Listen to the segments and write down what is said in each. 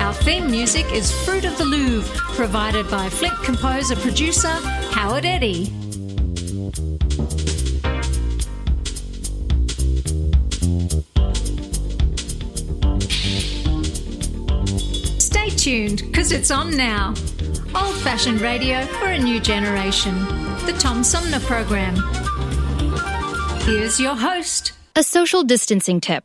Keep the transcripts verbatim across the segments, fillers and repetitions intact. Our theme music is Fruit of the Louvre, provided by Flick composer-producer Howard Eddy. Stay tuned, because it's on now. Old-fashioned radio for a new generation. The Tom Sumner Program. Here's your host. A social distancing tip.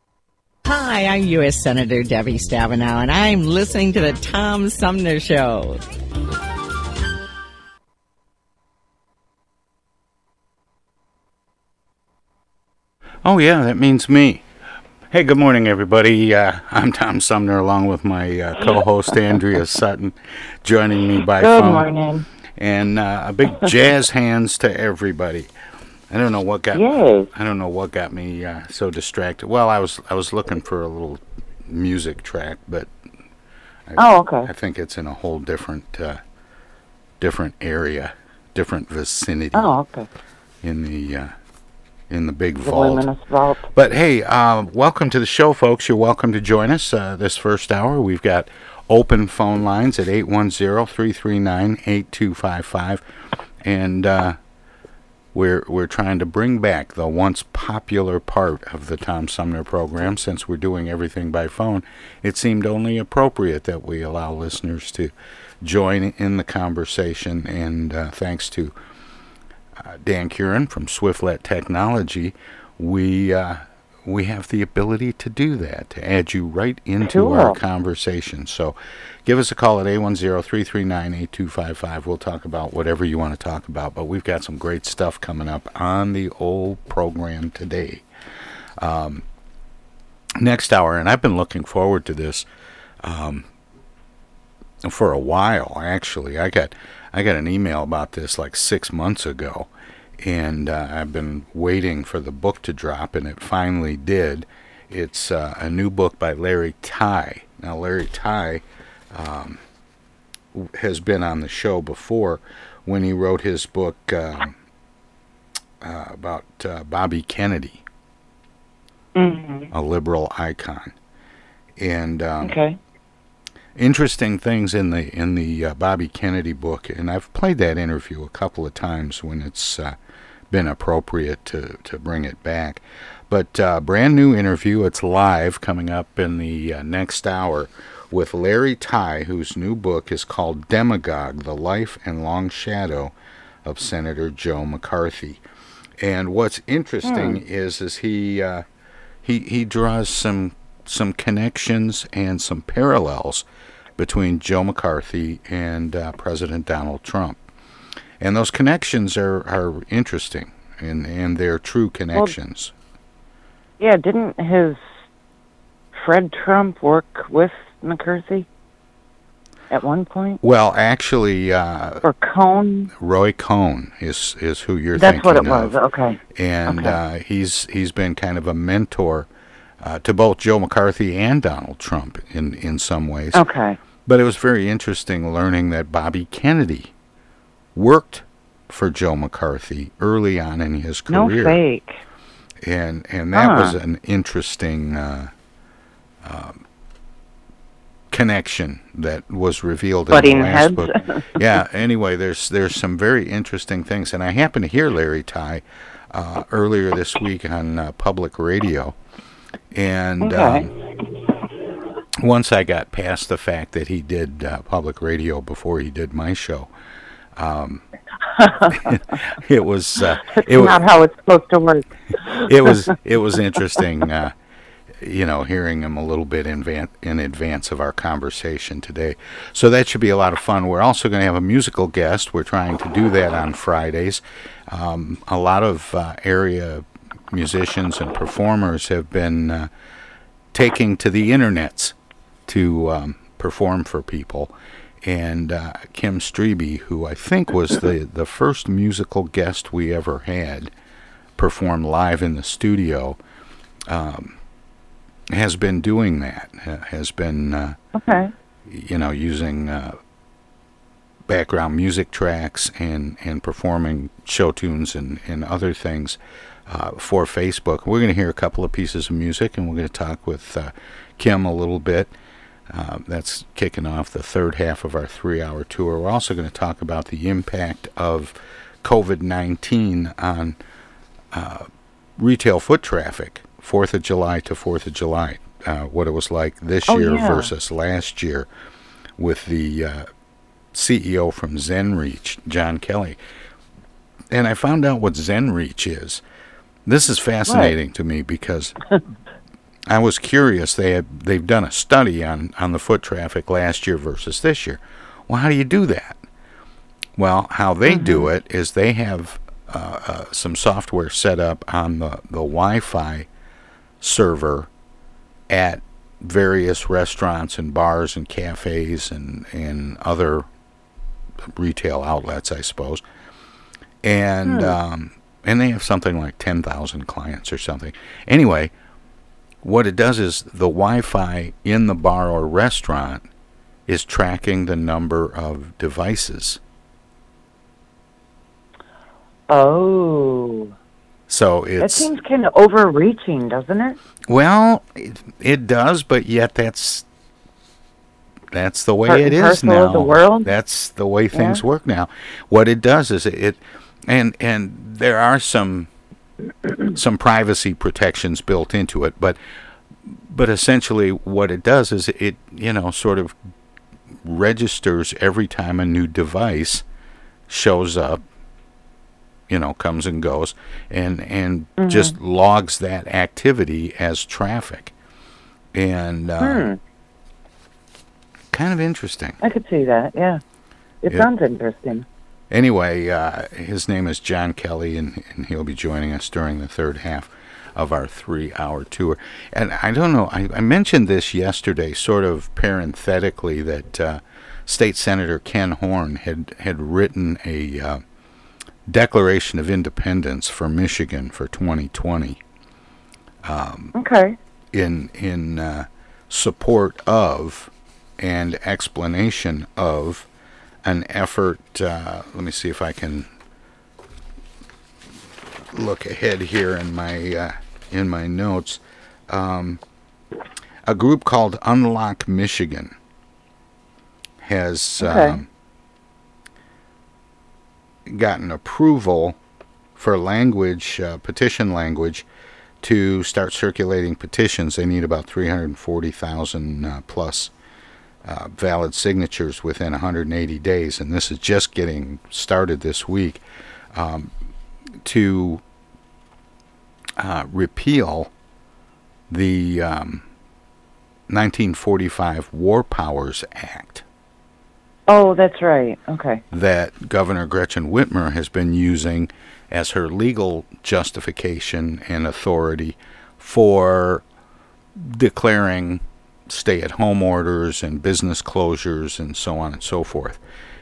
Hi, I'm U S Senator Debbie Stabenow, and I'm listening to the Tom Sumner Show. Oh, yeah, that means me. Hey, good morning, everybody. Uh, I'm Tom Sumner, along with my uh, co-host, Andrea Sutton, joining me by good phone. Good morning. And uh, a big jazz hands to everybody. I don't know what got Yay. I don't know what got me uh, so distracted. Well, I was I was looking for a little music track, but I, oh, okay. I think it's in a whole different uh, different area, different vicinity. Oh, okay. In the uh, in the big the vault. vault. But hey, uh, welcome to the show, folks. You're welcome to join us uh, this first hour. We've got open phone lines at eight one zero, three three nine, eight two five five, and. Uh, We're we're trying to bring back the once popular part of the Tom Sumner Program. Since we're doing everything by phone, it seemed only appropriate that we allow listeners to join in the conversation. And uh, thanks to uh, Dan Curran from Swiftlet Technology, we uh, we have the ability to do that, to add you right into cool. our conversation. So give us a call at eight one zero, three three nine, eight two five five. We'll talk about whatever you want to talk about, but we've got some great stuff coming up on the old program today. Um, next hour, and I've been looking forward to this um, for a while, actually. I got I got an email about this like six months ago, and uh, I've been waiting for the book to drop, and it finally did. It's uh, a new book by Larry Tye. Now, Larry Tye... Um, has been on the show before when he wrote his book uh, uh, about uh, Bobby Kennedy, mm-hmm. a liberal icon, and um, okay. interesting things in the in the uh, Bobby Kennedy book. And I've played that interview a couple of times when it's uh, been appropriate to to bring it back. But uh, brand new interview. It's live coming up in the uh, next hour. With Larry Tye, whose new book is called Demagogue, The Life and Long Shadow of Senator Joe McCarthy. And what's interesting yeah. is is he uh, he he draws some some connections and some parallels between Joe McCarthy and uh, President Donald Trump. And those connections are, are interesting, and, and they're true connections. Well, yeah, didn't his Fred Trump work with McCarthy at one point? Well, actually... Uh, or Cohn? Roy Cohn is, is who you're That's thinking of. That's what it of. was, okay. And okay. Uh, he's he's been kind of a mentor uh, to both Joe McCarthy and Donald Trump in, in some ways. Okay. But it was very interesting learning that Bobby Kennedy worked for Joe McCarthy early on in his career. No fake. And, and that huh. was an interesting... Uh, um, connection that was revealed Butting in the last heads. book. Yeah, anyway, there's there's some very interesting things. And I happened to hear Larry Tye uh, earlier this week on uh, public radio. And okay. um, once I got past the fact that he did uh, public radio before he did my show, Um, it was. Uh, That's it not was, how it's supposed to work. it was. It was interesting. Uh, you know, hearing him a little bit in, van- in advance of our conversation today. So that should be a lot of fun. We're also going to have a musical guest. We're trying to do that on Fridays. Um, a lot of uh, area musicians and performers have been uh, taking to the internets to um, perform for people. And uh, Kim Streeby, who I think was the, the first musical guest we ever had perform live in the studio, um, has been doing that, has been, uh, okay. you know, using uh, background music tracks and, and performing show tunes and, and other things uh, for Facebook. We're going to hear a couple of pieces of music, and we're going to talk with uh, Kim a little bit. Uh, that's kicking off the third half of our three-hour tour. We're also going to talk about the impact of covid nineteen on uh, retail foot traffic. fourth of July to fourth of July, uh, what it was like this oh, year yeah. versus last year with the uh, C E O from ZenReach, John Kelly. And I found out what ZenReach is. This is fascinating what? to me because I was curious. They had, they've done a study on, on the foot traffic last year versus this year. Well, how do you do that? Well, how they mm-hmm. do it is they have uh, uh, some software set up on the, the Wi-Fi server at various restaurants and bars and cafes and, and other retail outlets, I suppose. And hmm. um, and they have something like ten thousand clients or something. Anyway, what it does is the Wi-Fi in the bar or restaurant is tracking the number of devices. Oh, So it's, that seems kind of overreaching, doesn't it? Well, it, it does, but yet that's that's the way Part it is now. Of the world? That's the way things yeah. work now. What it does is it, it, and and there are some some privacy protections built into it, but but essentially what it does is it you know sort of registers every time a new device shows up. You know, comes and goes, and and mm-hmm. just logs that activity as traffic, and uh, hmm. kind of interesting. I could see that. Yeah, it, it sounds interesting. Anyway, uh, his name is John Kelly, and, and he'll be joining us during the third half of our three-hour tour. And I don't know. I, I mentioned this yesterday, sort of parenthetically, that uh, State Senator Ken Horn had had written a. Uh, Declaration of Independence for Michigan for twenty twenty. Um, okay. In in uh, support of and explanation of an effort. Uh, let me see if I can look ahead here in my uh, in my notes. Um, a group called Unlock Michigan has. Okay. Um, gotten approval for language, uh, petition language, to start circulating petitions. They need about three hundred forty thousand uh, plus uh, valid signatures within one hundred eighty days, and this is just getting started this week, um, to uh, repeal the um, nineteen forty-five War Powers Act. Oh, that's right. Okay. That Governor Gretchen Whitmer has been using as her legal justification and authority for declaring stay-at-home orders and business closures and so on and so forth.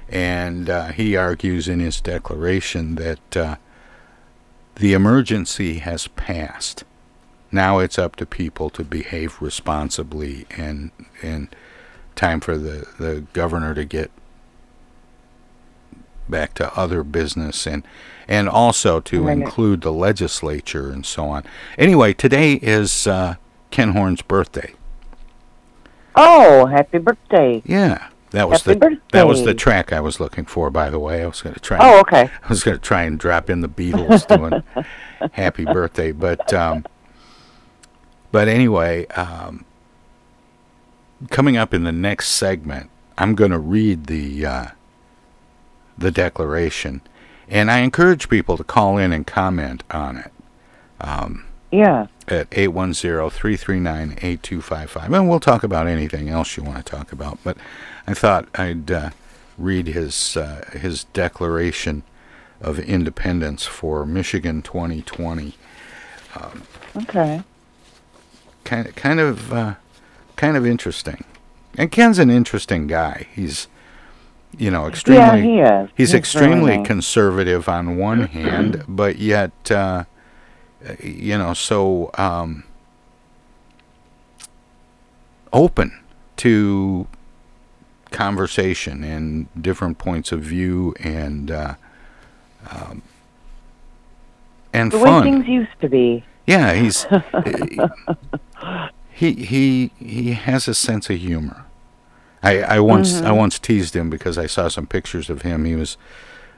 And uh, he argues in his declaration that uh, the emergency has passed. Now it's up to people to behave responsibly, and and time for the, the governor to get back to other business, and and also to include the legislature and so on. Anyway, today is uh, Ken Horn's birthday. Oh, happy birthday! Yeah, that was happy the birthday. That was the track I was looking for. By the way, I was going to try. Oh, okay. And, I was going to try and drop in the Beatles doing "Happy Birthday," but um, but anyway, um, coming up in the next segment, I'm going to read the. Uh, the Declaration, and I encourage people to call in and comment on it. Um, yeah. At eight one zero, three three nine, eight two five five. And we'll talk about anything else you want to talk about. But I thought I'd uh, read his uh, his Declaration of Independence for Michigan twenty twenty. Um, okay. Kind of, kind of, uh, kind of interesting. And Ken's an interesting guy. He's, you know, extremely. Yeah, he is. He's, he's extremely really. conservative on one hand, but yet. Uh, You know, so um, open to conversation and different points of view, and uh, um, and the fun. The way things used to be. Yeah, he's he he he has a sense of humor. I, I once mm-hmm. I once teased him because I saw some pictures of him. He was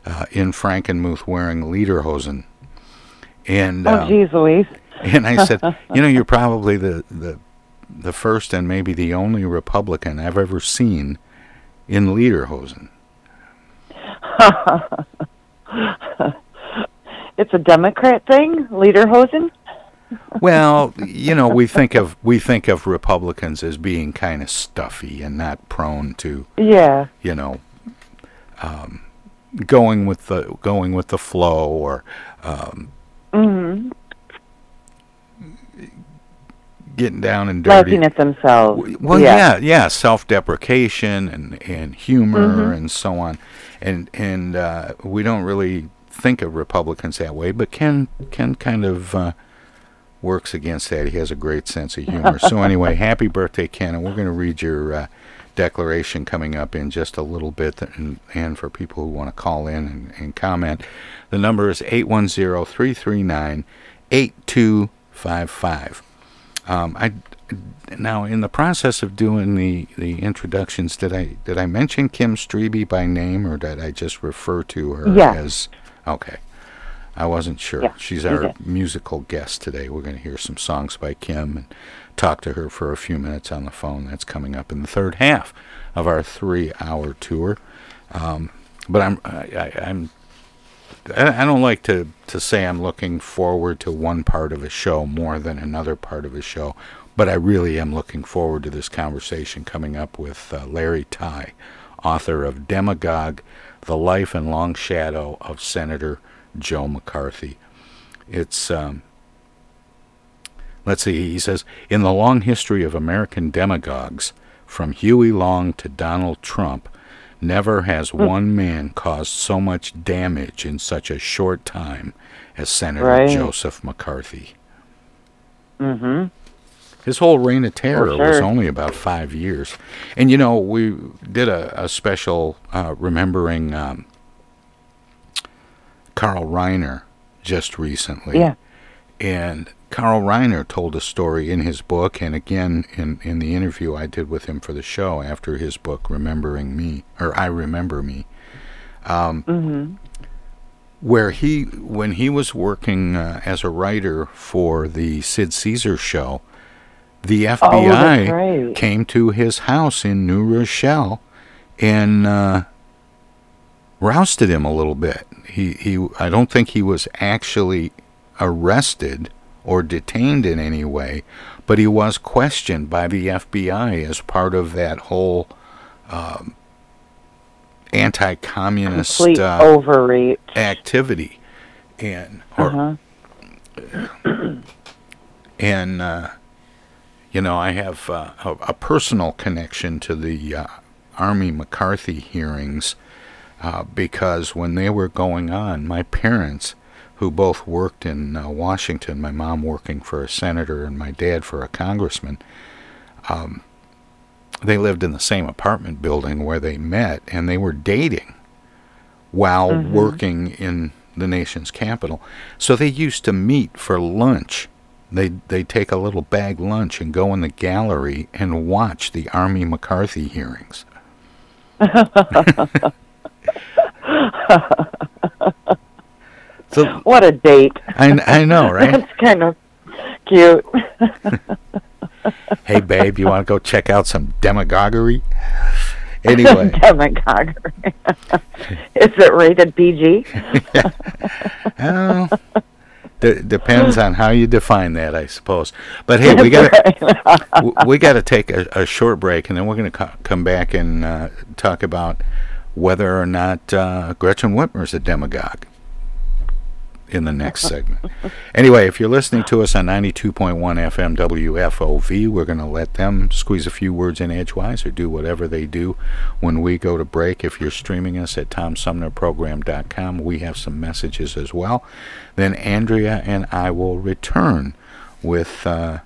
uh, in Frankenmuth wearing Lederhosen. And, oh, um, geez, Louise. And I said, you know, you're probably the, the the first and maybe the only Republican I've ever seen in Lederhosen. It's a Democrat thing, Lederhosen? Well, you know, we think of we think of Republicans as being kind of stuffy and not prone to, yeah, you know, um, going with the going with the flow or. Um, Mm-hmm. Getting down and dirty. Laughing at themselves. Well, yeah, yeah, yeah. Self-deprecation and, and humor mm-hmm. and so on. And and uh, we don't really think of Republicans that way, but Ken, Ken kind of uh, works against that. He has a great sense of humor. So anyway, happy birthday, Ken, and we're going to read your uh, declaration coming up in just a little bit, and, and for people who want to call in and, and comment. The number is eight one zero, three three nine, eight two five five. Um, I, now, in the process of doing the, the introductions, did I did I mention Kim Streeby by name, or did I just refer to her yeah. as... Okay. I wasn't sure. Yeah, She's our did. musical guest today. We're going to hear some songs by Kim and talk to her for a few minutes on the phone. That's coming up in the third half of our three-hour tour. Um, but I'm... I, I, I'm I don't like to, to say I'm looking forward to one part of a show more than another part of a show, but I really am looking forward to this conversation coming up with uh, Larry Tye, author of Demagogue, The Life and Long Shadow of Senator Joe McCarthy. It's, um, let's see, he says, in the long history of American demagogues, from Huey Long to Donald Trump, never has one man caused so much damage in such a short time as Senator right. Joseph McCarthy. Mm-hmm. His whole reign of terror sure. was only about five years. And, you know, we did a, a special uh, remembering um, Carl Reiner just recently. Yeah. And Carl Reiner told a story in his book, and again in, in the interview I did with him for the show after his book, Remembering Me, or I Remember Me, um, mm-hmm. where he, when he was working uh, as a writer for the Sid Caesar show, the F B I oh, right. came to his house in New Rochelle and uh, rousted him a little bit. He, he, I don't think he was actually arrested or detained in any way, but he was questioned by the F B I as part of that whole um, anti-communist complete uh, overreach activity, and or uh-huh. and uh, you know, I have uh, a, a personal connection to the uh, Army McCarthy hearings uh, because when they were going on, my parents, who both worked in uh, Washington, my mom working for a senator and my dad for a congressman. Um, they lived in the same apartment building where they met, and they were dating while mm-hmm. working in the nation's capital. So they used to meet for lunch. They'd, they'd take a little bag lunch and go in the gallery and watch the Army McCarthy hearings. So, what a date. I, I know, right? That's kind of cute. Hey, babe, you want to go check out some demagoguery? Anyway. Demagogue. Is it rated P G? Oh. D- depends on how you define that, I suppose. But hey, we got to we got to take a, a short break, and then we're going to co- come back and uh, talk about whether or not uh, Gretchen Whitmer's a demagogue in the next segment. Anyway, if you're listening to us on ninety-two point one F M W F O V, we're going to let them squeeze a few words in edgewise or do whatever they do when we go to break. If you're streaming us at tom sumner program dot com, we have some messages as well. Then Andrea and I will return with uh,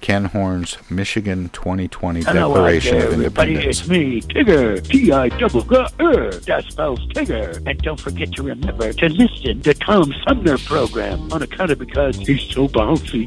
Ken Horn's Michigan twenty twenty Hello, Declaration of Independence. It's me, Tigger, T I double G E R, that spells Tigger. And don't forget to remember to listen to Tom Sumner program on account of because he's so bouncy.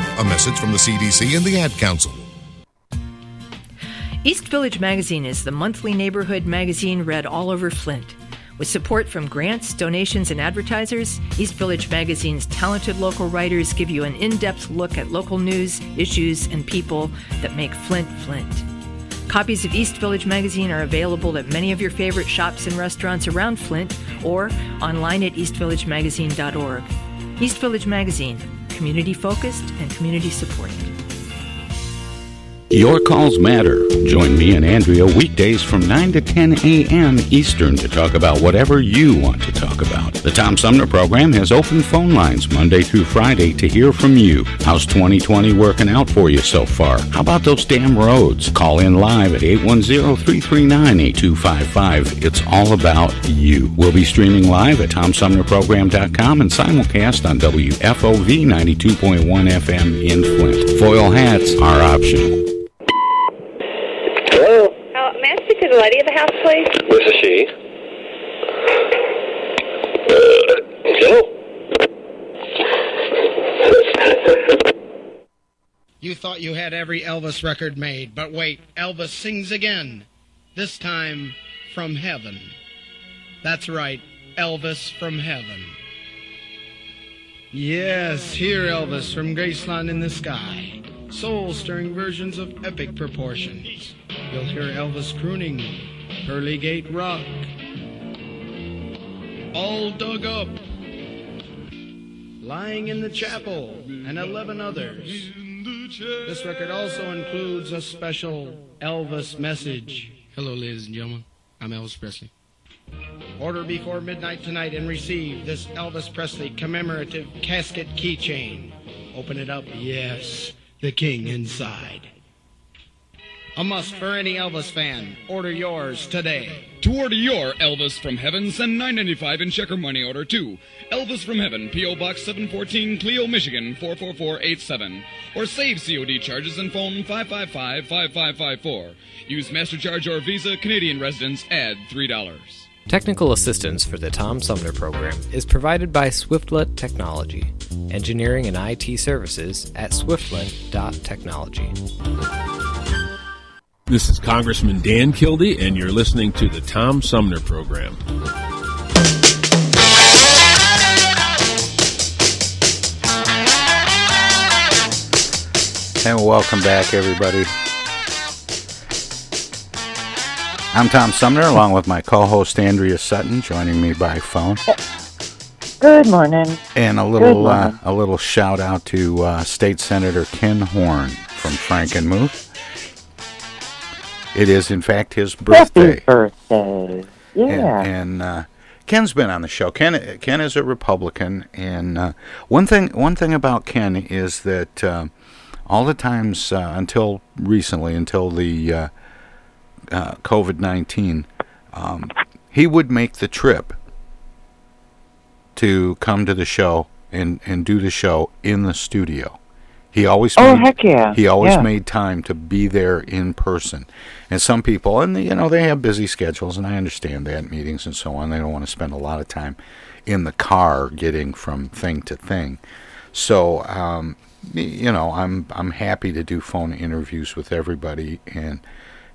A message from the C D C and the Ad Council. East Village Magazine is the monthly neighborhood magazine read all over Flint. With support from grants, donations, and advertisers, East Village Magazine's talented local writers give you an in-depth look at local news, issues, and people that make Flint, Flint. Copies of East Village Magazine are available at many of your favorite shops and restaurants around Flint or online at east village magazine dot org. East Village Magazine, community-focused and community-supported. Your calls matter. Join me and Andrea weekdays from nine to ten a.m. Eastern to talk about whatever you want to talk about. The Tom Sumner Program has open phone lines Monday through Friday to hear from you. How's twenty twenty working out for you so far? How about those damn roads? Call in live at eight one zero three three nine eight two five five. It's all about you. We'll be streaming live at tom sumner program dot com and simulcast on W F O V ninety-two point one F M in Flint. Foil hats are optional. The lady of the house, please? This is she. Uh, hello? You thought you had every Elvis record made, but wait, Elvis sings again. This time, from heaven. That's right, Elvis from heaven. Yes, hear Elvis from Graceland in the sky. Soul-stirring versions of epic proportions. You'll hear Elvis crooning, Pearly Gate Rock, All Dug Up, Lying in the Chapel, and eleven others. This record also includes a special Elvis message. Hello, ladies and gentlemen. I'm Elvis Presley. Order before midnight tonight and receive this Elvis Presley commemorative casket keychain. Open it up. Yes, the king inside. A must for any Elvis fan. Order yours today. To order your Elvis from Heaven, send nine dollars and ninety-five cents in check or money order to Elvis from Heaven, P O. Box seven fourteen, Clio, Michigan, four four four eight seven. Or save C O D charges and phone five five five, five five five four. Use MasterCharge or Visa. Canadian residents add three dollars. Technical assistance for the Tom Sumner Program is provided by Swiftlet Technology. Engineering and I T services at swiftlet dot technology. This is Congressman Dan Kildee, and you're listening to the Tom Sumner Program. And welcome back, everybody. I'm Tom Sumner, along with my co-host Andrea Sutton, joining me by phone. Good morning. And a little uh, a little shout out to uh, State Senator Ken Horn from Frankenmuth. It is, in fact, his birthday. Happy birthday! Yeah. And, and uh, Ken's been on the show. Ken Ken is a Republican, and uh, one thing one thing about Ken is that uh, all the times uh, until recently, until the uh, uh, COVID nineteen, um, he would make the trip to come to the show and, and do the show in the studio. He always oh, made, heck yeah. He always yeah. made time to be there in person. And some people, and you know, they have busy schedules, and I understand that, meetings and so on. They don't want to spend a lot of time in the car getting from thing to thing. So, um, you know, I'm I'm happy to do phone interviews with everybody, and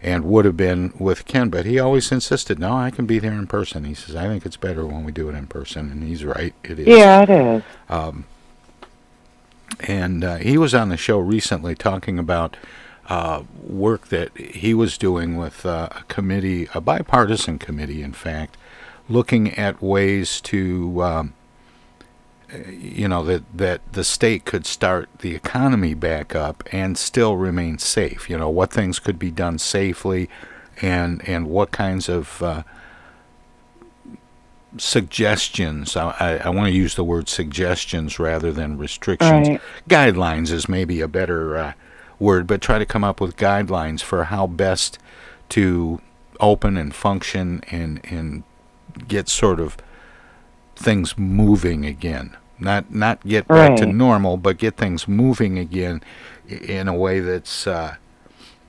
and would have been with Ken, but he always insisted, no, I can be there in person. He says, I think it's better when we do it in person, and he's right. It is. Yeah, it is. Um, And uh, he was on the show recently talking about uh, work that he was doing with uh, a committee, a bipartisan committee, in fact, looking at ways to, um, you know, that, that the state could start the economy back up and still remain safe. You know, what things could be done safely, and, and what kinds of uh, suggestions, I, I, I want to use the word suggestions rather than restrictions. Right. Guidelines is maybe a better uh, word, but try to come up with guidelines for how best to open and function and and get sort of things moving again. Not not get back right. to normal, but get things moving again in a way that's uh,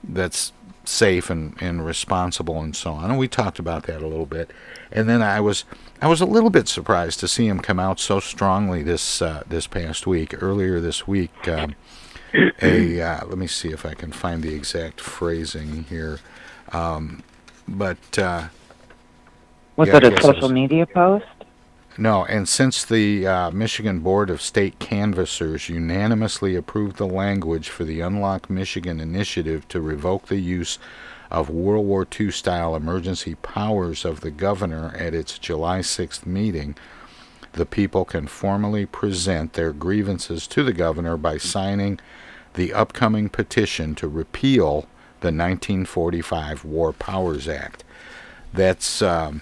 that's safe and, and responsible and so on. And we talked about that a little bit. And then I was I was a little bit surprised to see him come out so strongly this uh, this past week. Earlier this week, um, a uh, let me see if I can find the exact phrasing here. Um, but uh, was yeah, it a social it was, media post? No. And since the uh, Michigan Board of State Canvassers unanimously approved the language for the Unlock Michigan initiative to revoke the use of World War Two style emergency powers of the governor at its July sixth meeting, the people can formally present their grievances to the governor by signing the upcoming petition to repeal the nineteen forty-five War Powers Act. That's um,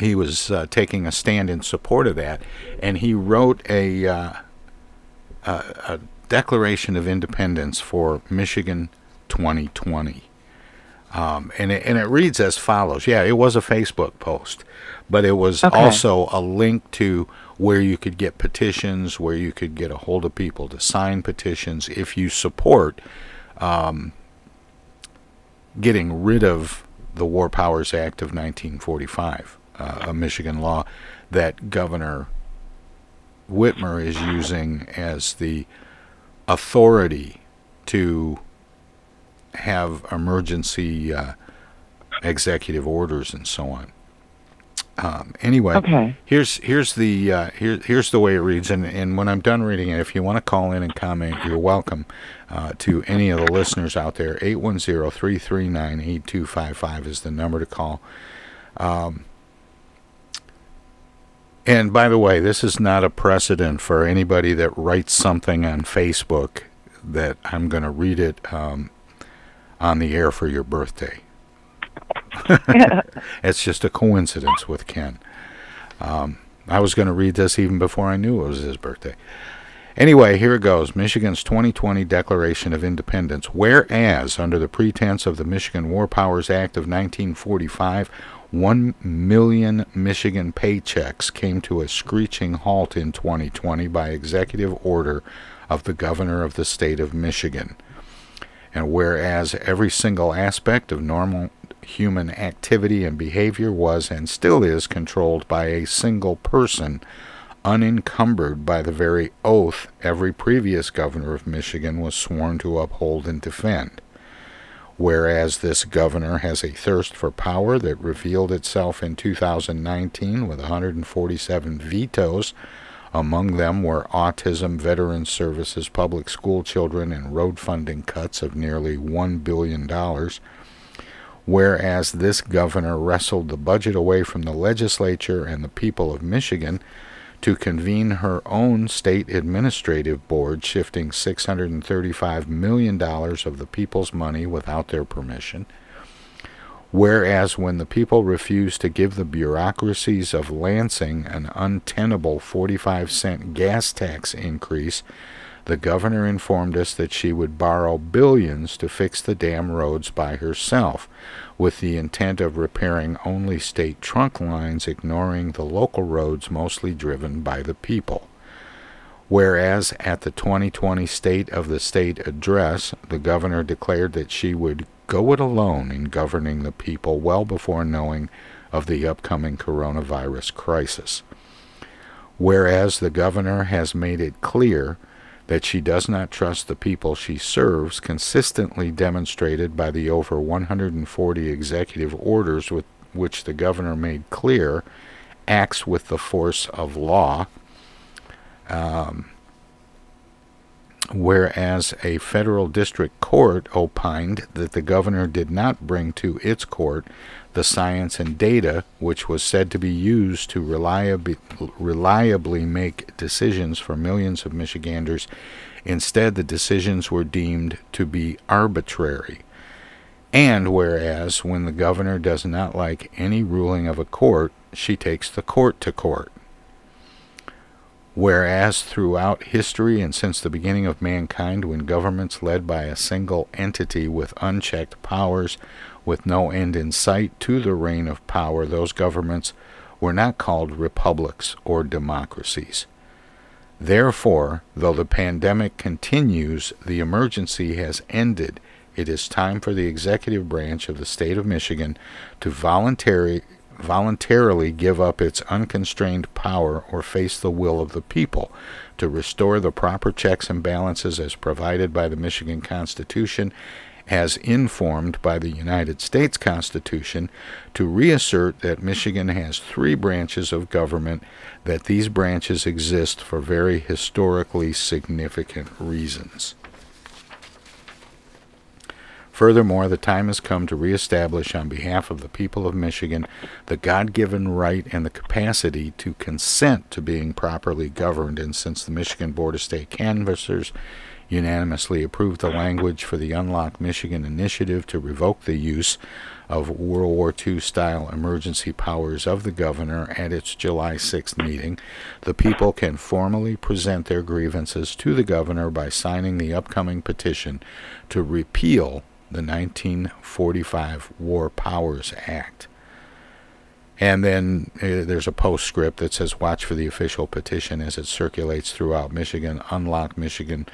he was uh, taking a stand in support of that, and he wrote a, uh, a, a Declaration of Independence for Michigan twenty twenty, um, and it, and it reads as follows. Yeah, it was a Facebook post, but it was okay. also a link to where you could get petitions, where you could get a hold of people to sign petitions if you support um, getting rid of the War Powers Act of nineteen forty-five, uh, a Michigan law that Governor Whitmer is using as the authority to have emergency uh, executive orders and so on. Um, anyway, okay. here's here's the uh, here, here's the way it reads. And, and when I'm done reading it, if you want to call in and comment, you're welcome uh, to any of the listeners out there. eight one zero, three three nine, eight two five five is the number to call. Um, and by the way, this is not a precedent for anybody that writes something on Facebook that I'm going to read it Um, on the air for your birthday. Yeah. It's just a coincidence with Ken. Um, I was going to read this even before I knew it was his birthday. Anyway, here it goes. Michigan's twenty twenty Declaration of Independence. Whereas, under the pretense of the Michigan War Powers Act of nineteen forty-five, one million Michigan paychecks came to a screeching halt in twenty twenty by executive order of the governor of the state of Michigan. And whereas every single aspect of normal human activity and behavior was and still is controlled by a single person, unencumbered by the very oath every previous governor of Michigan was sworn to uphold and defend. Whereas this governor has a thirst for power that revealed itself in two thousand nineteen with one hundred forty-seven vetoes. Among them were autism, veterans services, public school children, and road funding cuts of nearly one billion dollars. Whereas this governor wrestled the budget away from the legislature and the people of Michigan to convene her own state administrative board, shifting six hundred thirty-five million dollars of the people's money without their permission. Whereas when the people refused to give the bureaucracies of Lansing an untenable forty-five cent gas tax increase, the governor informed us that she would borrow billions to fix the damn roads by herself, with the intent of repairing only state trunk lines, ignoring the local roads mostly driven by the people. Whereas at the twenty twenty State of the State Address, the governor declared that she would go it alone in governing the people well before knowing of the upcoming coronavirus crisis. Whereas the governor has made it clear that she does not trust the people she serves, consistently demonstrated by the over one hundred forty executive orders with which the governor made clear acts with the force of law. Um, whereas a federal district court opined that the governor did not bring to its court the science and data which was said to be used to reliably, reliably make decisions for millions of Michiganders. Instead, the decisions were deemed to be arbitrary. And whereas, when the governor does not like any ruling of a court, she takes the court to court. Whereas throughout history and since the beginning of mankind, when governments led by a single entity with unchecked powers, with no end in sight to the reign of power, those governments were not called republics or democracies. Therefore, though the pandemic continues, the emergency has ended. It is time for the executive branch of the state of Michigan to voluntarily voluntarily give up its unconstrained power or face the will of the people, to restore the proper checks and balances as provided by the Michigan Constitution, as informed by the United States Constitution, to reassert that Michigan has three branches of government, that these branches exist for very historically significant reasons. Furthermore, the time has come to reestablish on behalf of the people of Michigan the God-given right and the capacity to consent to being properly governed, and since the Michigan Board of State Canvassers unanimously approved the language for the Unlock Michigan initiative to revoke the use of World War two-style emergency powers of the governor at its July sixth meeting, the people can formally present their grievances to the governor by signing the upcoming petition to repeal the nineteen forty-five War Powers Act. And then uh, there's a postscript that says, watch for the official petition as it circulates throughout Michigan. Unlock Michigan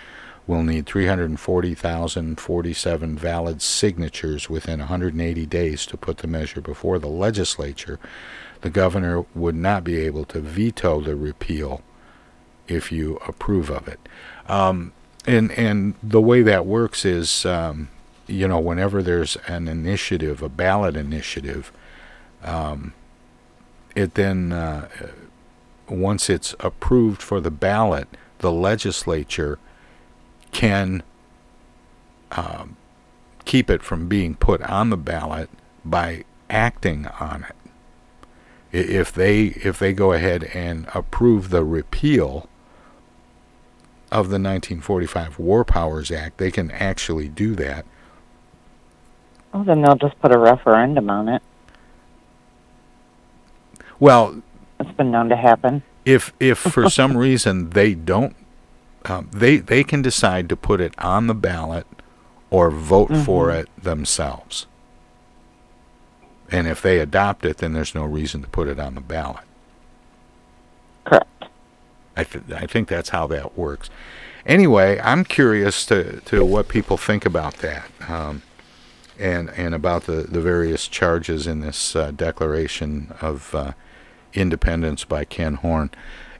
will need three hundred forty thousand forty-seven valid signatures within one hundred eighty days to put the measure before the legislature. The governor would not be able to veto the repeal if you approve of it. Um, and, and the way that works is... Um, you know, whenever there's an initiative, a ballot initiative, um, it then, uh, once it's approved for the ballot, the legislature can um, keep it from being put on the ballot by acting on it. If they, if they go ahead and approve the repeal of the nineteen forty-five War Powers Act, they can actually do that. Well, then they'll just put a referendum on it. Well, it's been known to happen. If if for some reason they don't, um, they they can decide to put it on the ballot or vote mm-hmm. for it themselves. And if they adopt it, then there's no reason to put it on the ballot. Correct. I th- I think that's how that works. Anyway, I'm curious to to what people think about that. Um, And, and about the, the various charges in this uh, Declaration of uh, Independence by Ken Horn.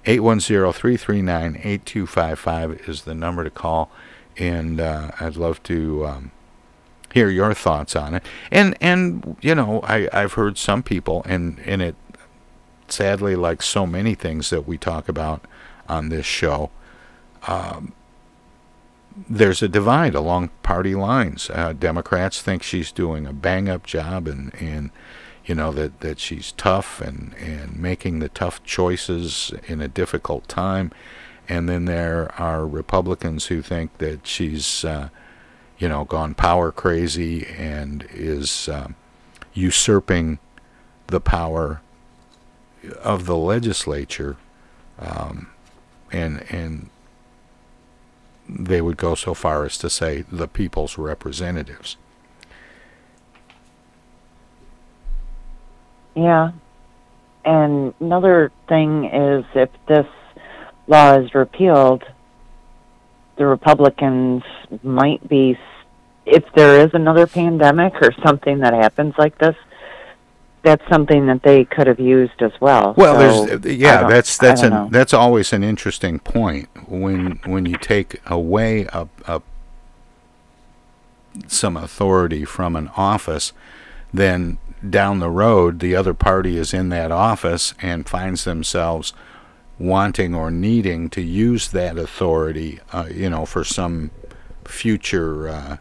eight one zero, three three nine, eight two five five is the number to call. And uh, I'd love to um, hear your thoughts on it. And, and you know, I, I've heard some people, and, and it, sadly, like so many things that we talk about on this show, um, there's a divide along party lines. Uh, Democrats think she's doing a bang-up job, and, and you know, that, that she's tough and, and making the tough choices in a difficult time. And then there are Republicans who think that she's, uh, you know, gone power crazy and is um, usurping the power of the legislature, um, and and they would go so far as to say the people's representatives. Yeah. And another thing is, if this law is repealed, the Republicans might be, if there is another pandemic or something that happens like this, that's something that they could have used as well. Well, so, there's, yeah, that's that's an, that's always an interesting point when when you take away a, a some authority from an office, then down the road the other party is in that office and finds themselves wanting or needing to use that authority, uh, you know, for some future uh,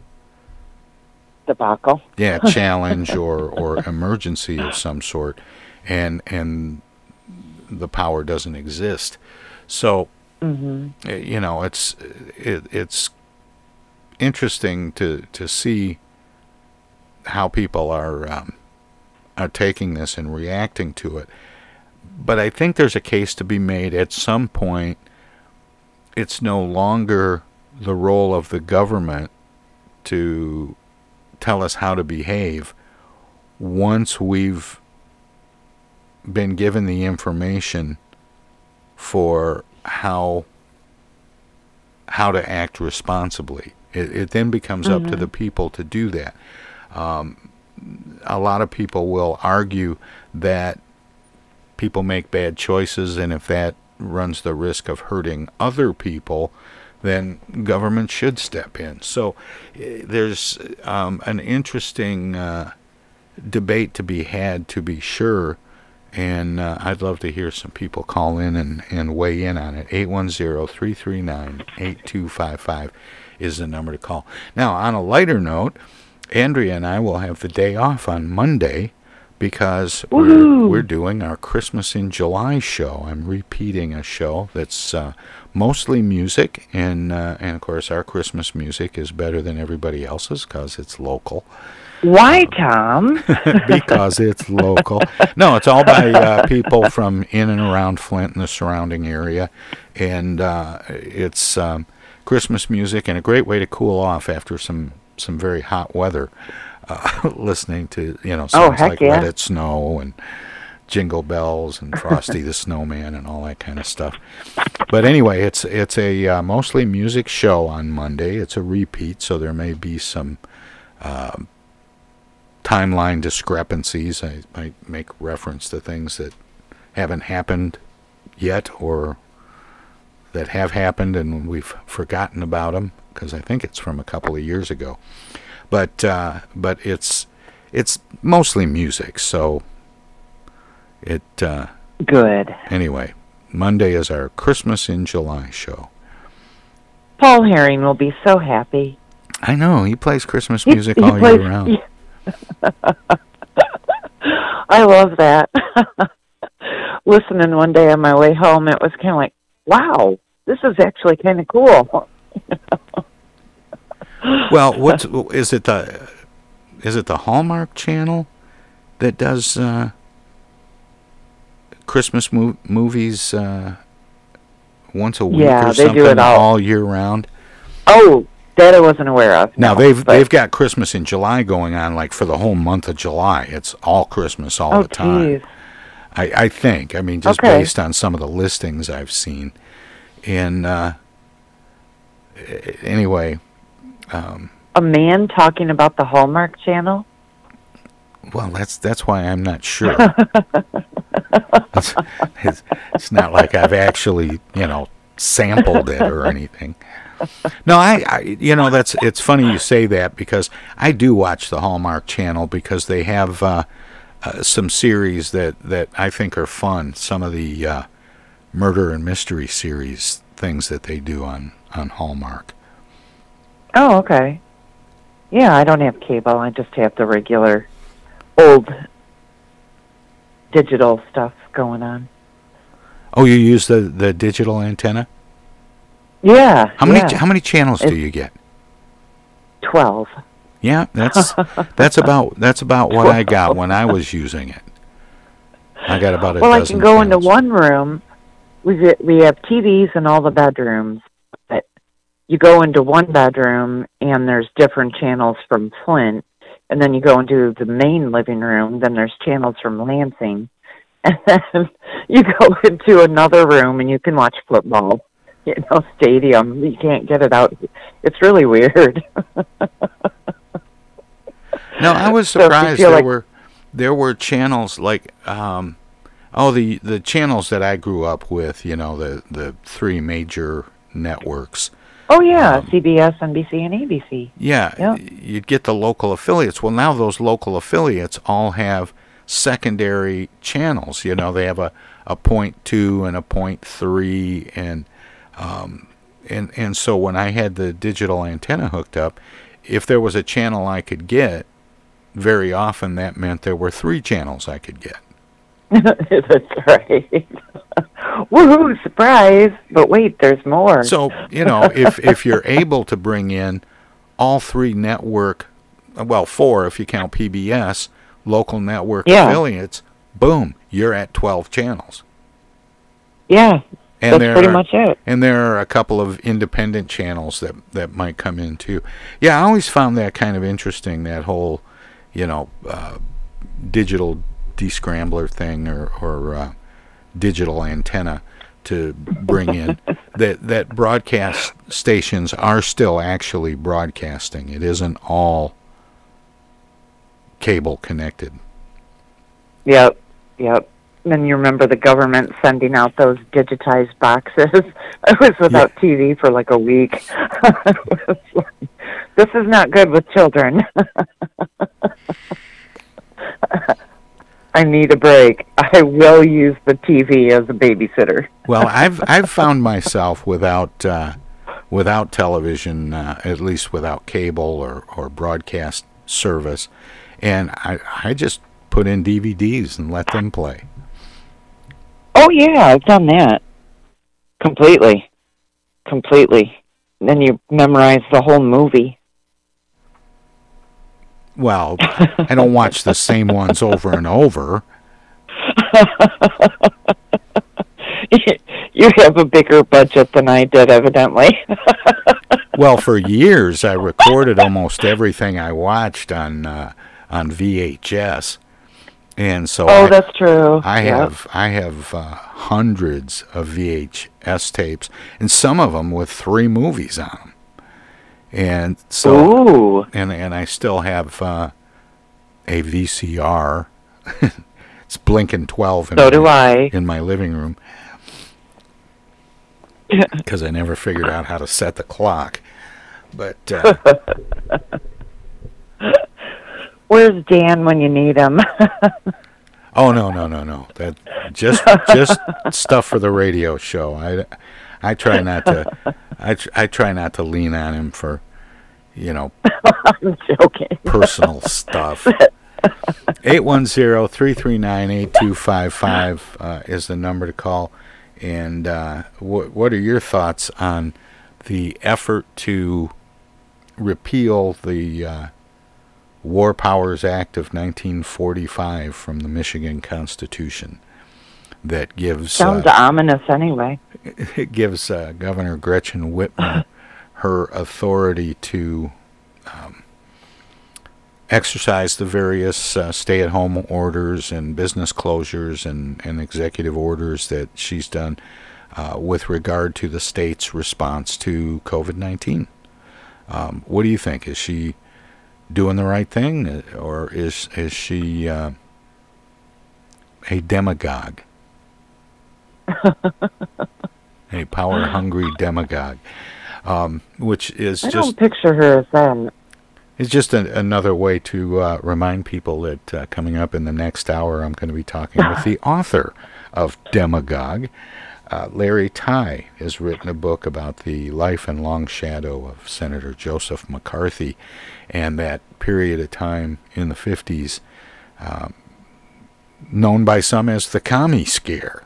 debacle, yeah, challenge or, or emergency of some sort, and and the power doesn't exist. So, mm-hmm. you know, it's it, it's interesting to to see how people are um, are taking this and reacting to it. But I think there's a case to be made at some point. It's no longer the role of the government to tell us how to behave. Once we've been given the information for how how to act responsibly, it, it then becomes mm-hmm. up to the people to do that. Um, a lot of people will argue that people make bad choices, and if that runs the risk of hurting other people, then government should step in. So there's um, an interesting uh, debate to be had, to be sure, and uh, I'd love to hear some people call in and, and weigh in on it. eight one zero, three three nine, eight two five five is the number to call. Now, on a lighter note, Andrea and I will have the day off on Monday, because we're, we're doing our Christmas in July show. I'm repeating a show that's uh, mostly music, and uh, and of course our Christmas music is better than everybody else's because it's local. Why, Tom? Because it's local. No, it's all by uh, people from in and around Flint and the surrounding area, and uh, it's um, Christmas music and a great way to cool off after some, some very hot weather. Uh, listening to, you know, songs oh, like yeah. Let It Snow and Jingle Bells and Frosty the Snowman and all that kind of stuff. But anyway, it's it's a uh, mostly music show on Monday. It's a repeat, so there may be some uh, timeline discrepancies. I might make reference to things that haven't happened yet or that have happened and we've forgotten about them, because I think it's from a couple of years ago. But uh, but it's it's mostly music, so it uh, good. Anyway, Monday is our Christmas in July show. Paul Herring will be so happy. I know, he plays Christmas music he, all he plays, year round. I love that. Listening one day on my way home, it was kind of like, wow, this is actually kind of cool. Well, what's is it the is it the Hallmark Channel that does uh, Christmas mo- movies uh, once a week yeah, or something? Yeah, they do it all. all year round. Oh, that I wasn't aware of. Now no, they've but. they've got Christmas in July going on like for the whole month of July. It's all Christmas all oh, the time. Geez. I I think I mean just okay. based on some of the listings I've seen, and uh, anyway. Um, a man talking about the Hallmark Channel? Well, that's that's why I'm not sure. it's, it's, it's not like I've actually, you know, sampled it or anything. No, I, I, you know, that's, it's funny you say that, because I do watch the Hallmark Channel, because they have uh, uh, some series that, that I think are fun. Some of the uh, murder and mystery series things that they do on, on Hallmark. Oh, okay. Yeah, I don't have cable. I just have the regular old digital stuff going on. Oh, you use the, the digital antenna? Yeah. How many yeah. how many channels it's do you get? twelve. Yeah, that's that's about that's about what I got when I was using it. I got about a well, dozen. Well, I can go channels. Into one room. We we have T Vs in all the bedrooms, but you go into one bedroom and there's different channels from Flint, and then you go into the main living room, then there's channels from Lansing, and then you go into another room and you can watch football. You know, stadium. You can't get it out. It's really weird. No, I was surprised so there like were there were channels like um, oh the, the channels that I grew up with. You know, the, the three major networks. Oh yeah, um, C B S, N B C, and A B C. Yeah, yep. You'd get the local affiliates. Well, now those local affiliates all have secondary channels. You know, they have a a point two and a point three and Um, and, and so when I had the digital antenna hooked up, if there was a channel I could get, very often that meant there were three channels I could get. That's right. Woohoo, surprise! But wait, there's more. So, you know, if, if you're able to bring in all three network, well, four if you count P B S, local network yeah. affiliates, boom, you're at twelve channels. Yeah. And That's there pretty are, much it. And there are a couple of independent channels that, that might come in, too. Yeah, I always found that kind of interesting, that whole, you know, uh, digital descrambler thing or, or uh, digital antenna to bring in. that that broadcast stations are still actually broadcasting. It isn't all cable connected. Yep, yep. And you remember the government sending out those digitized boxes? I was without yeah. T V for like a week. This is not good with children. I need a break. I will use the T V as a babysitter. Well, I've I've found myself without uh, without television, uh, at least without cable or, or broadcast service, and I I just put in D V Ds and let them play. Oh, yeah, I've done that. Completely. Completely. And then you memorize the whole movie. Well, I don't watch the same ones over and over. You have a bigger budget than I did, evidently. Well, for years, I recorded almost everything I watched on uh, on V H S. And so oh, I, that's true. I yep. have I have uh, hundreds of V H S tapes, and some of them with three movies on them. And so, Ooh. and and I still have uh, a V C R. It's blinking twelve. In so my, do I. In my living room, because I never figured out how to set the clock. But uh, where's Dan when you need him? Oh no no no no! That just just stuff for the radio show. I, I try not to I I try not to lean on him for, you know, I'm joking. Personal stuff. eight one zero, three three nine, eight two five five uh, is the number to call. And uh, what what are your thoughts on the effort to repeal the Uh, War Powers Act of nineteen forty-five from the Michigan Constitution that gives... Sounds uh, ominous anyway. It gives uh, Governor Gretchen Whitmer her authority to um, exercise the various uh, stay-at-home orders and business closures and, and executive orders that she's done uh, with regard to the state's response to COVID nineteen. Um, what do you think? Is she doing the right thing, or is is she uh, a demagogue, a power hungry demagogue? um, which is I just... I don't picture her as that. It's just an, another way to uh, remind people that uh, coming up in the next hour, I'm going to be talking with the author of Demagogue. Uh, Larry Tye has written a book about the life and long shadow of Senator Joseph McCarthy and that period of time in the fifties um, known by some as the commie scare.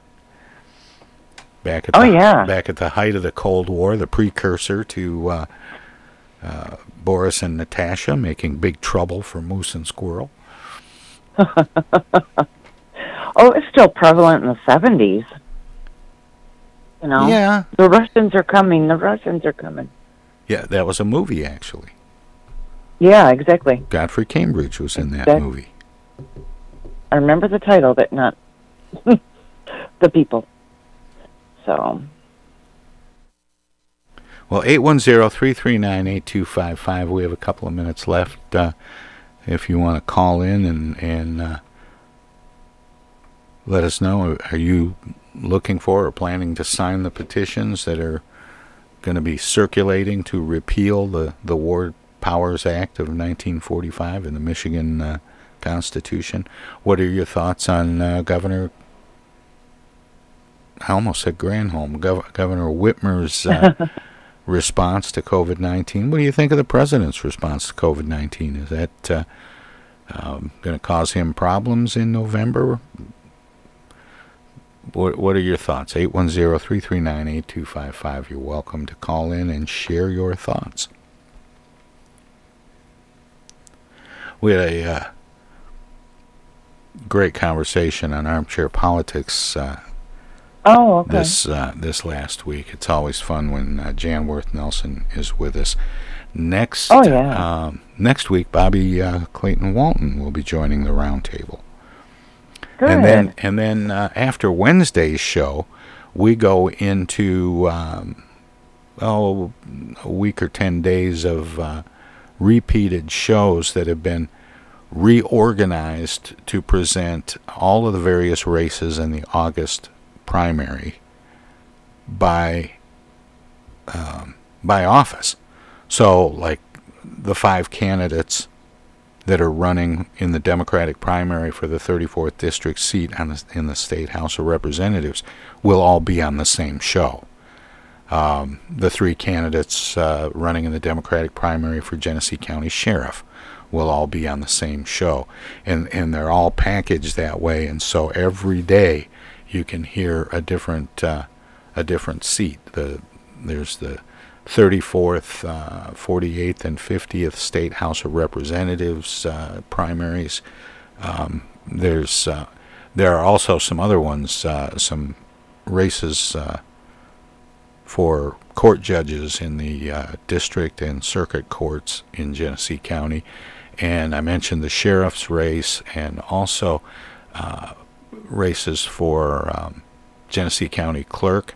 Back at the, oh, yeah. Back at the height of the Cold War, the precursor to uh, uh, Boris and Natasha making big trouble for Moose and Squirrel. Oh, it's still prevalent in the seventies. You know? Yeah. The Russians are coming. The Russians are coming. Yeah, that was a movie, actually. Yeah, exactly. Godfrey Cambridge was in that exactly. movie. I remember the title, but not the people. So. Well, eight one zero, three three nine, eight two five five. We have a couple of minutes left. Uh, if you want to call in and, and uh, let us know, are you... looking for or planning to sign the petitions that are going to be circulating to repeal the, the War Powers Act of nineteen forty-five in the Michigan uh, Constitution? What are your thoughts on uh, Governor, I almost said Granholm, Gov- Governor Whitmer's uh, response to COVID nineteen? What do you think of the president's response to COVID nineteen? Is that uh, um, going to cause him problems in November? What are your thoughts? eight one zero, three three nine, eight two five five. You're welcome to call in and share your thoughts. We had a uh, great conversation on Armchair Politics uh, oh, okay. this uh, this last week. It's always fun when uh, Jan Worth Nelson is with us. Next, oh, yeah. um, next week, Bobby uh, Clayton Walton will be joining the roundtable. Good. And then, and then uh, after Wednesday's show, we go into um, oh, a week or ten days of uh, repeated shows that have been reorganized to present all of the various races in the August primary by um, by office. So, like the five candidates that are running in the Democratic primary for the thirty-fourth district seat on the, in the State House of Representatives will all be on the same show. Um, the three candidates uh, running in the Democratic primary for Genesee County Sheriff will all be on the same show. And, and they're all packaged that way, and so every day you can hear a different uh, a different seat. The, there's the thirty-fourth, uh, forty-eighth, and fiftieth State House of Representatives uh, primaries. Um, there's uh, there are also some other ones, uh, some races uh, for court judges in the uh, district and circuit courts in Genesee County. And I mentioned the sheriff's race and also uh, races for um, Genesee County clerk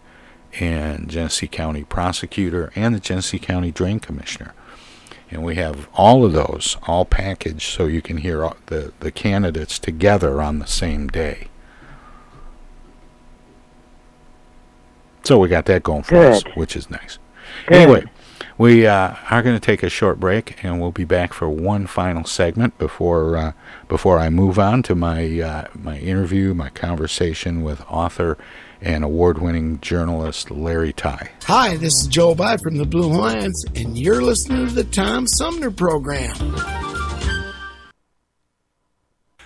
and Genesee County Prosecutor, and the Genesee County Drain Commissioner. And we have all of those, all packaged, so you can hear all the, the candidates together on the same day. So we got that going for Good. us, which is nice. Good. Anyway, we uh, are going to take a short break, and we'll be back for one final segment before uh, before I move on to my uh, my interview, my conversation with author and award-winning journalist Larry Tye. Hi, this is Joe By from the Blue Lions, and you're listening to the Tom Sumner Program.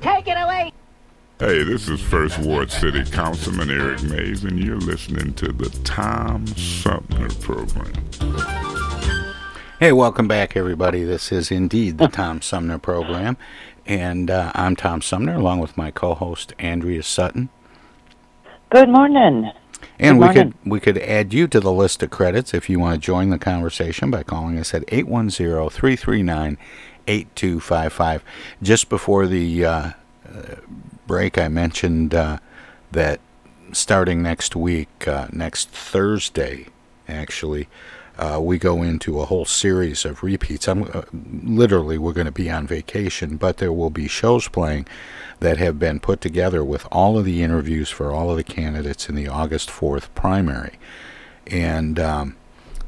Take it away! Hey, this is First Ward City Councilman Eric Mays, and you're listening to the Tom Sumner Program. Hey, welcome back, everybody. This is indeed the Tom Sumner Program, and uh, I'm Tom Sumner, along with my co-host, Andrea Sutton. Good morning. And Good we morning. could we could add you to the list of credits if you want to join the conversation by calling us at eight one zero, three three nine, eight two five five. Just before the uh, break, I mentioned uh, that starting next week, uh, next Thursday, actually, uh, we go into a whole series of repeats. I'm uh, literally, we're going to be on vacation, but there will be shows playing that have been put together with all of the interviews for all of the candidates in the August fourth primary. And um,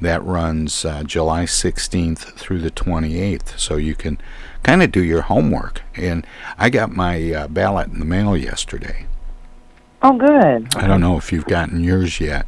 that runs uh, July sixteenth through the twenty-eighth, so you can kind of do your homework. And I got my uh, ballot in the mail yesterday. Oh, good. I don't know if you've gotten yours yet.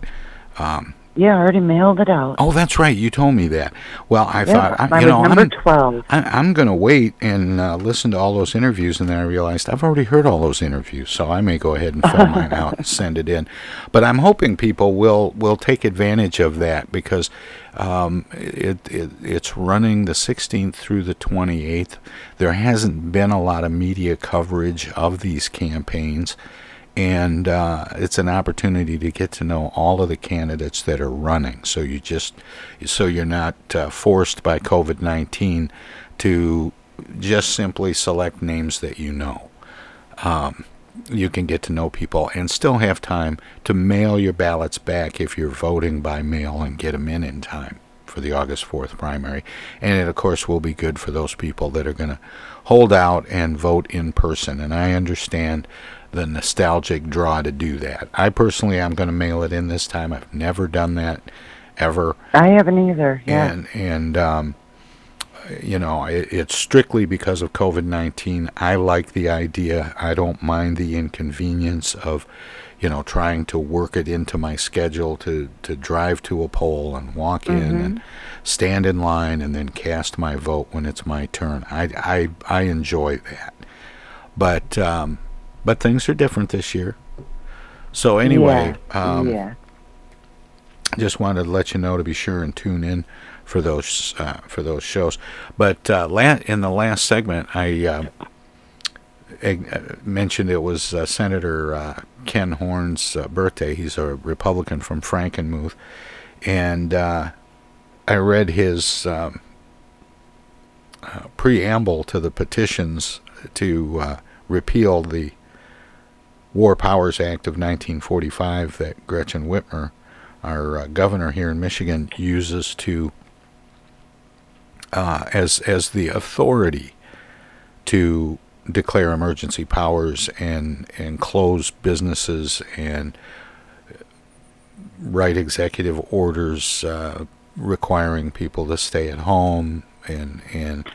Um, yeah, I already mailed it out. Oh, that's right. You told me that. Well, I yeah, thought, I, you know, number I'm, twelve. I, I'm going to wait and uh, listen to all those interviews, and then I realized I've already heard all those interviews, so I may go ahead and fill mine out and send it in. But I'm hoping people will, will take advantage of that, because um, it, it it's running the sixteenth through the twenty-eighth. There hasn't been a lot of media coverage of these campaigns. And uh, it's an opportunity to get to know all of the candidates that are running. So you just, so you're not uh, forced by COVID nineteen to just simply select names that you know. Um, you can get to know people and still have time to mail your ballots back if you're voting by mail and get them in in time. for the August fourth primary. And it, of course, will be good for those people that are going to hold out and vote in person. And I understand the nostalgic draw to do that. I personally am going to mail it in this time. I've never done that ever. I haven't either, yeah. And, and um, you know, it, it's strictly because of COVID nineteen. I like the idea. I don't mind the inconvenience of, you know, trying to work it into my schedule to, to drive to a poll and walk mm-hmm. in and stand in line and then cast my vote when it's my turn. I, I, I enjoy that. But um, but things are different this year. So anyway, yeah. Um, yeah. Just wanted to let you know to be sure and tune in for those uh, for those shows. But uh, la- in the last segment, I uh, ag- mentioned it was uh, Senator uh, Ken Horn's uh, birthday. He's a Republican from Frankenmuth, and uh, I read his um, uh, preamble to the petitions to uh, repeal the War Powers Act of nineteen forty-five that Gretchen Whitmer, our uh, governor here in Michigan, uses to uh, as as the authority to declare emergency powers and and close businesses and write executive orders uh, requiring people to stay at home and and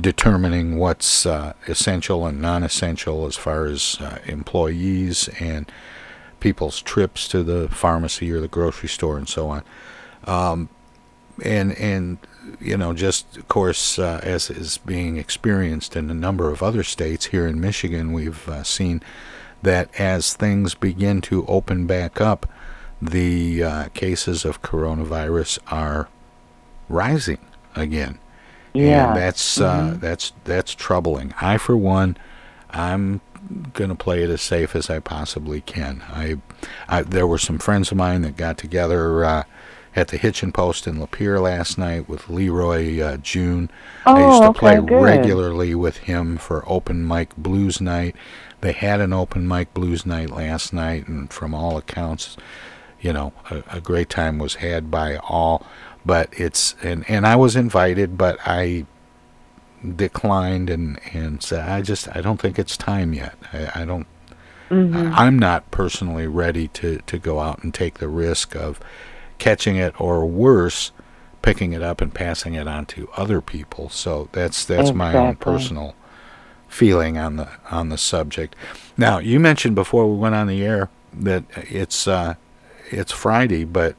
determining what's uh, essential and non-essential as far as uh, employees and people's trips to the pharmacy or the grocery store and so on. Um, and, and you know, just, of course, uh, as is being experienced in a number of other states, here in Michigan, we've uh, seen that as things begin to open back up, the uh, cases of coronavirus are rising again. Yeah. And that's, mm-hmm. uh, that's, that's troubling. I, for one, I'm going to play it as safe as I possibly can. I, I there were some friends of mine that got together uh, at the Hitchin Post in Lapeer last night with Leroy uh, June. Oh, I used to okay, play good. regularly with him for open mic blues night. They had an open mic blues night last night, and from all accounts, you know, a, a great time was had by all. But it's and and I was invited, but I declined and and said I just I don't think it's time yet. I, I don't mm-hmm. I, I'm not personally ready to to go out and take the risk of catching it, or worse, picking it up and passing it on to other people. So that's that's exactly. my own personal feeling on the on the subject. Now, you mentioned before we went on the air that it's uh it's Friday, but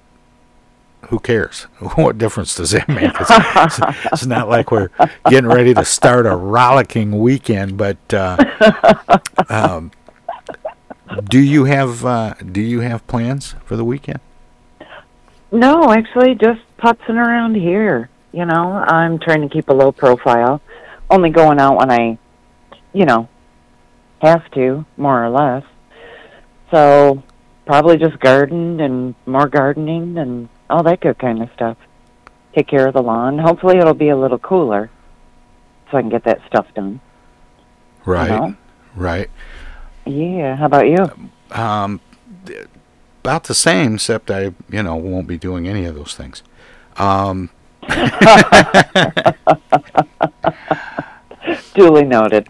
who cares? What difference does that make? It's, it's not like we're getting ready to start a rollicking weekend, but uh, um, do you have uh, do you have plans for the weekend? No, actually, just putzing around here. You know, I'm trying to keep a low profile, only going out when I, you know, have to, more or less. So probably just garden and more gardening and all that good kind of stuff. Take care of the lawn. Hopefully it'll be a little cooler so I can get that stuff done. Right, you know? Right. Yeah, how about you? Um, about the same, except I, you know, won't be doing any of those things. Um. Duly noted.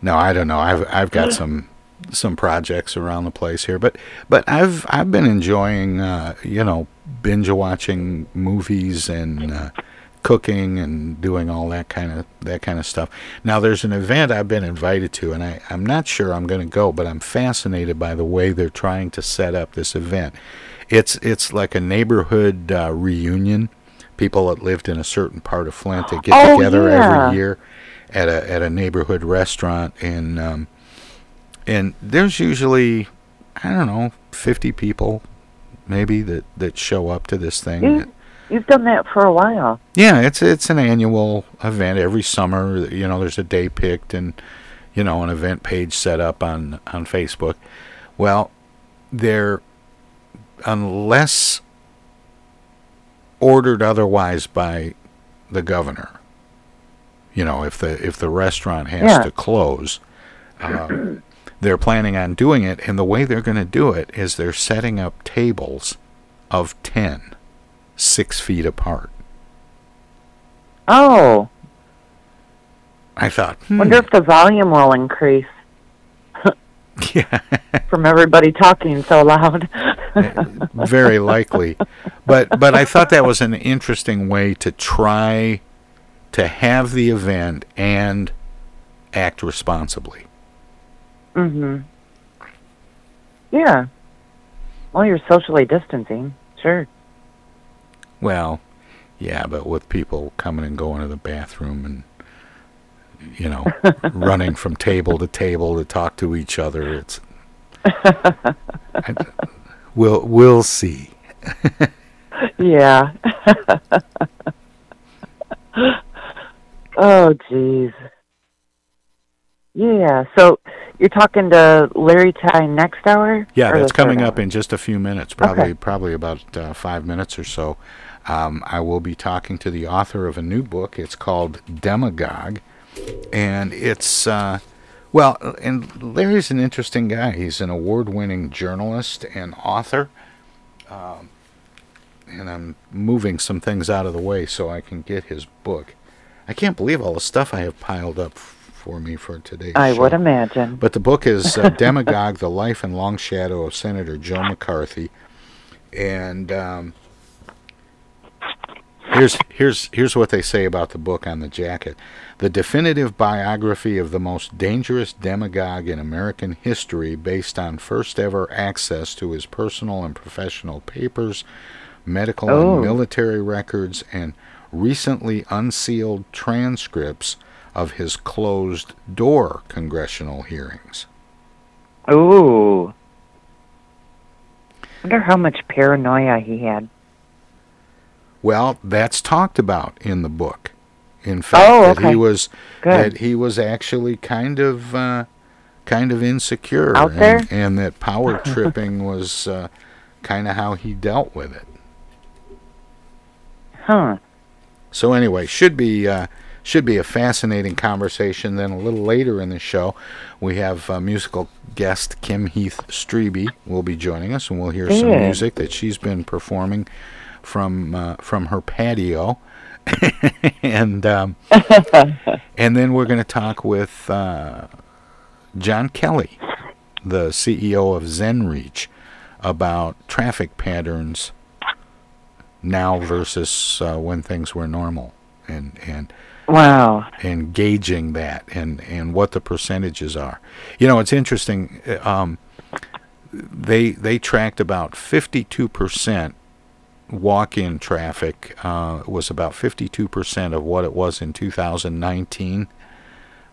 No, I don't know. I've I've got some... some projects around the place here, but but I've I've been enjoying uh, you know, binge watching movies and uh, cooking and doing all that kind of that kind of stuff. Now, there's an event I've been invited to, and I, I'm not sure I'm going to go, but I'm fascinated by the way they're trying to set up this event. It's it's like a neighborhood uh, reunion. People that lived in a certain part of Flint, they get oh, together yeah. every year at a at a neighborhood restaurant and. Um, And there's usually, I don't know, fifty people maybe that, that show up to this thing. You, you've done that for a while. Yeah, it's it's an annual event every summer. You know, there's a day picked and, you know, an event page set up on, on Facebook. Well, they're, unless ordered otherwise by the governor, you know, if the, if the restaurant has yeah. to close... Um, they're planning on doing it, and the way they're going to do it is they're setting up tables of ten six feet apart. Oh. I thought, hmm. Wonder if the volume will increase. Yeah. From everybody talking so loud. Very likely. But but I thought that was an interesting way to try to have the event and act responsibly. Mm-hmm. Yeah. Well, you're socially distancing, sure. Well, yeah, but with people coming and going to the bathroom and, you know, running from table to table to talk to each other. It's I, we'll we'll see. Yeah. Oh, geez. Yeah. So you're talking to Larry Tye next hour? Yeah, that's coming up hour? in just a few minutes. Probably, okay. probably about uh, five minutes or so. Um, I will be talking to the author of a new book. It's called Demagogue. And it's, uh, well, and Larry's an interesting guy. He's an award-winning journalist and author. Um, and I'm moving some things out of the way so I can get his book. I can't believe all the stuff I have piled up for me for today's I show. would imagine. But the book is uh, Demagogue, The Life and Long Shadow of Senator Joe McCarthy. And um, here's, here's, here's what they say about the book on the jacket. The definitive biography of the most dangerous demagogue in American history, based on first-ever access to his personal and professional papers, medical oh. and military records, and recently unsealed transcripts of his closed-door congressional hearings. Ooh. I wonder how much paranoia he had. Well, that's talked about in the book. In fact, oh, okay. that he was Good. that he was actually kind of uh, kind of insecure, Out and, there? and that power tripping was uh, kind of how he dealt with it. Huh. So anyway, should be uh, should be a fascinating conversation. Then a little later in the show, we have uh, musical guest Kim Heath Streeby will be joining us, and we'll hear yeah. some music that she's been performing from uh, from her patio. and um, and then we're going to talk with uh, John Kelly, the C E O of ZenReach, about traffic patterns now versus uh, when things were normal, and and wow, and gauging that, and and what the percentages are. You know, it's interesting. Um, they they tracked about fifty-two percent. Walk-in traffic uh, was about fifty-two percent of what it was in two thousand nineteen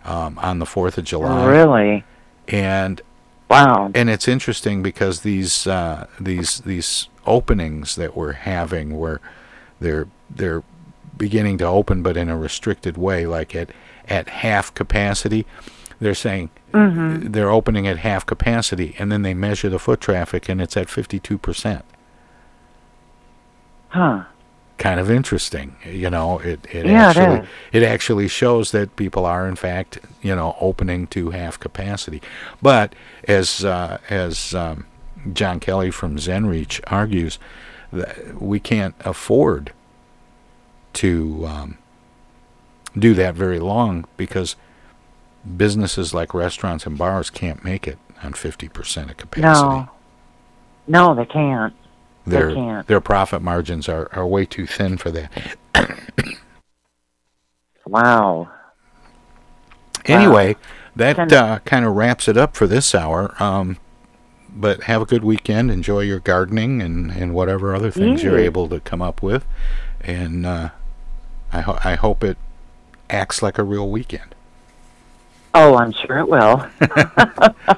um, on the fourth of July. Really? And wow. And it's interesting because these uh, these these openings that we're having, where they're they're beginning to open, but in a restricted way, like at at half capacity. They're saying mm-hmm. they're opening at half capacity, and then they measure the foot traffic, and it's at fifty-two percent. Huh. Kind of interesting, you know. It it yeah, actually it, it actually shows that people are, in fact, you know, opening to half capacity. But as uh, as um, John Kelly from ZenReach argues, that we can't afford to um, do that very long, because businesses like restaurants and bars can't make it on fifty percent of capacity. No, no, they can't. Their their profit margins are, are way too thin for that. Wow. Anyway, wow. that uh, kind of wraps it up for this hour. Um, but have a good weekend. Enjoy your gardening and, and whatever other things mm. you're able to come up with. And uh, I, ho- I hope it acts like a real weekend. Oh, I'm sure it will.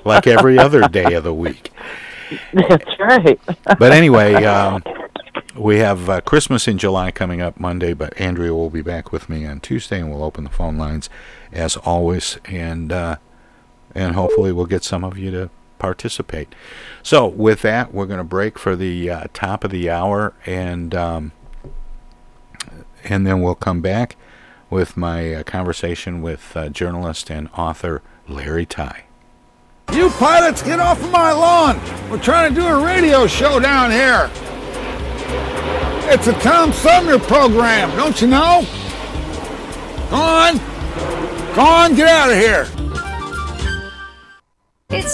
Like every other day of the week. That's right. But anyway, um, we have uh, Christmas in July coming up Monday, but Andrea will be back with me on Tuesday, and we'll open the phone lines as always, and uh, and hopefully we'll get some of you to participate. So with that, we're going to break for the uh, top of the hour, and um, and then we'll come back with my uh, conversation with uh, journalist and author Larry Tye. You pilots, get off of my lawn! We're trying to do a radio show down here! It's a Tom Sumner program, don't you know? Go on. Go on, get out of here.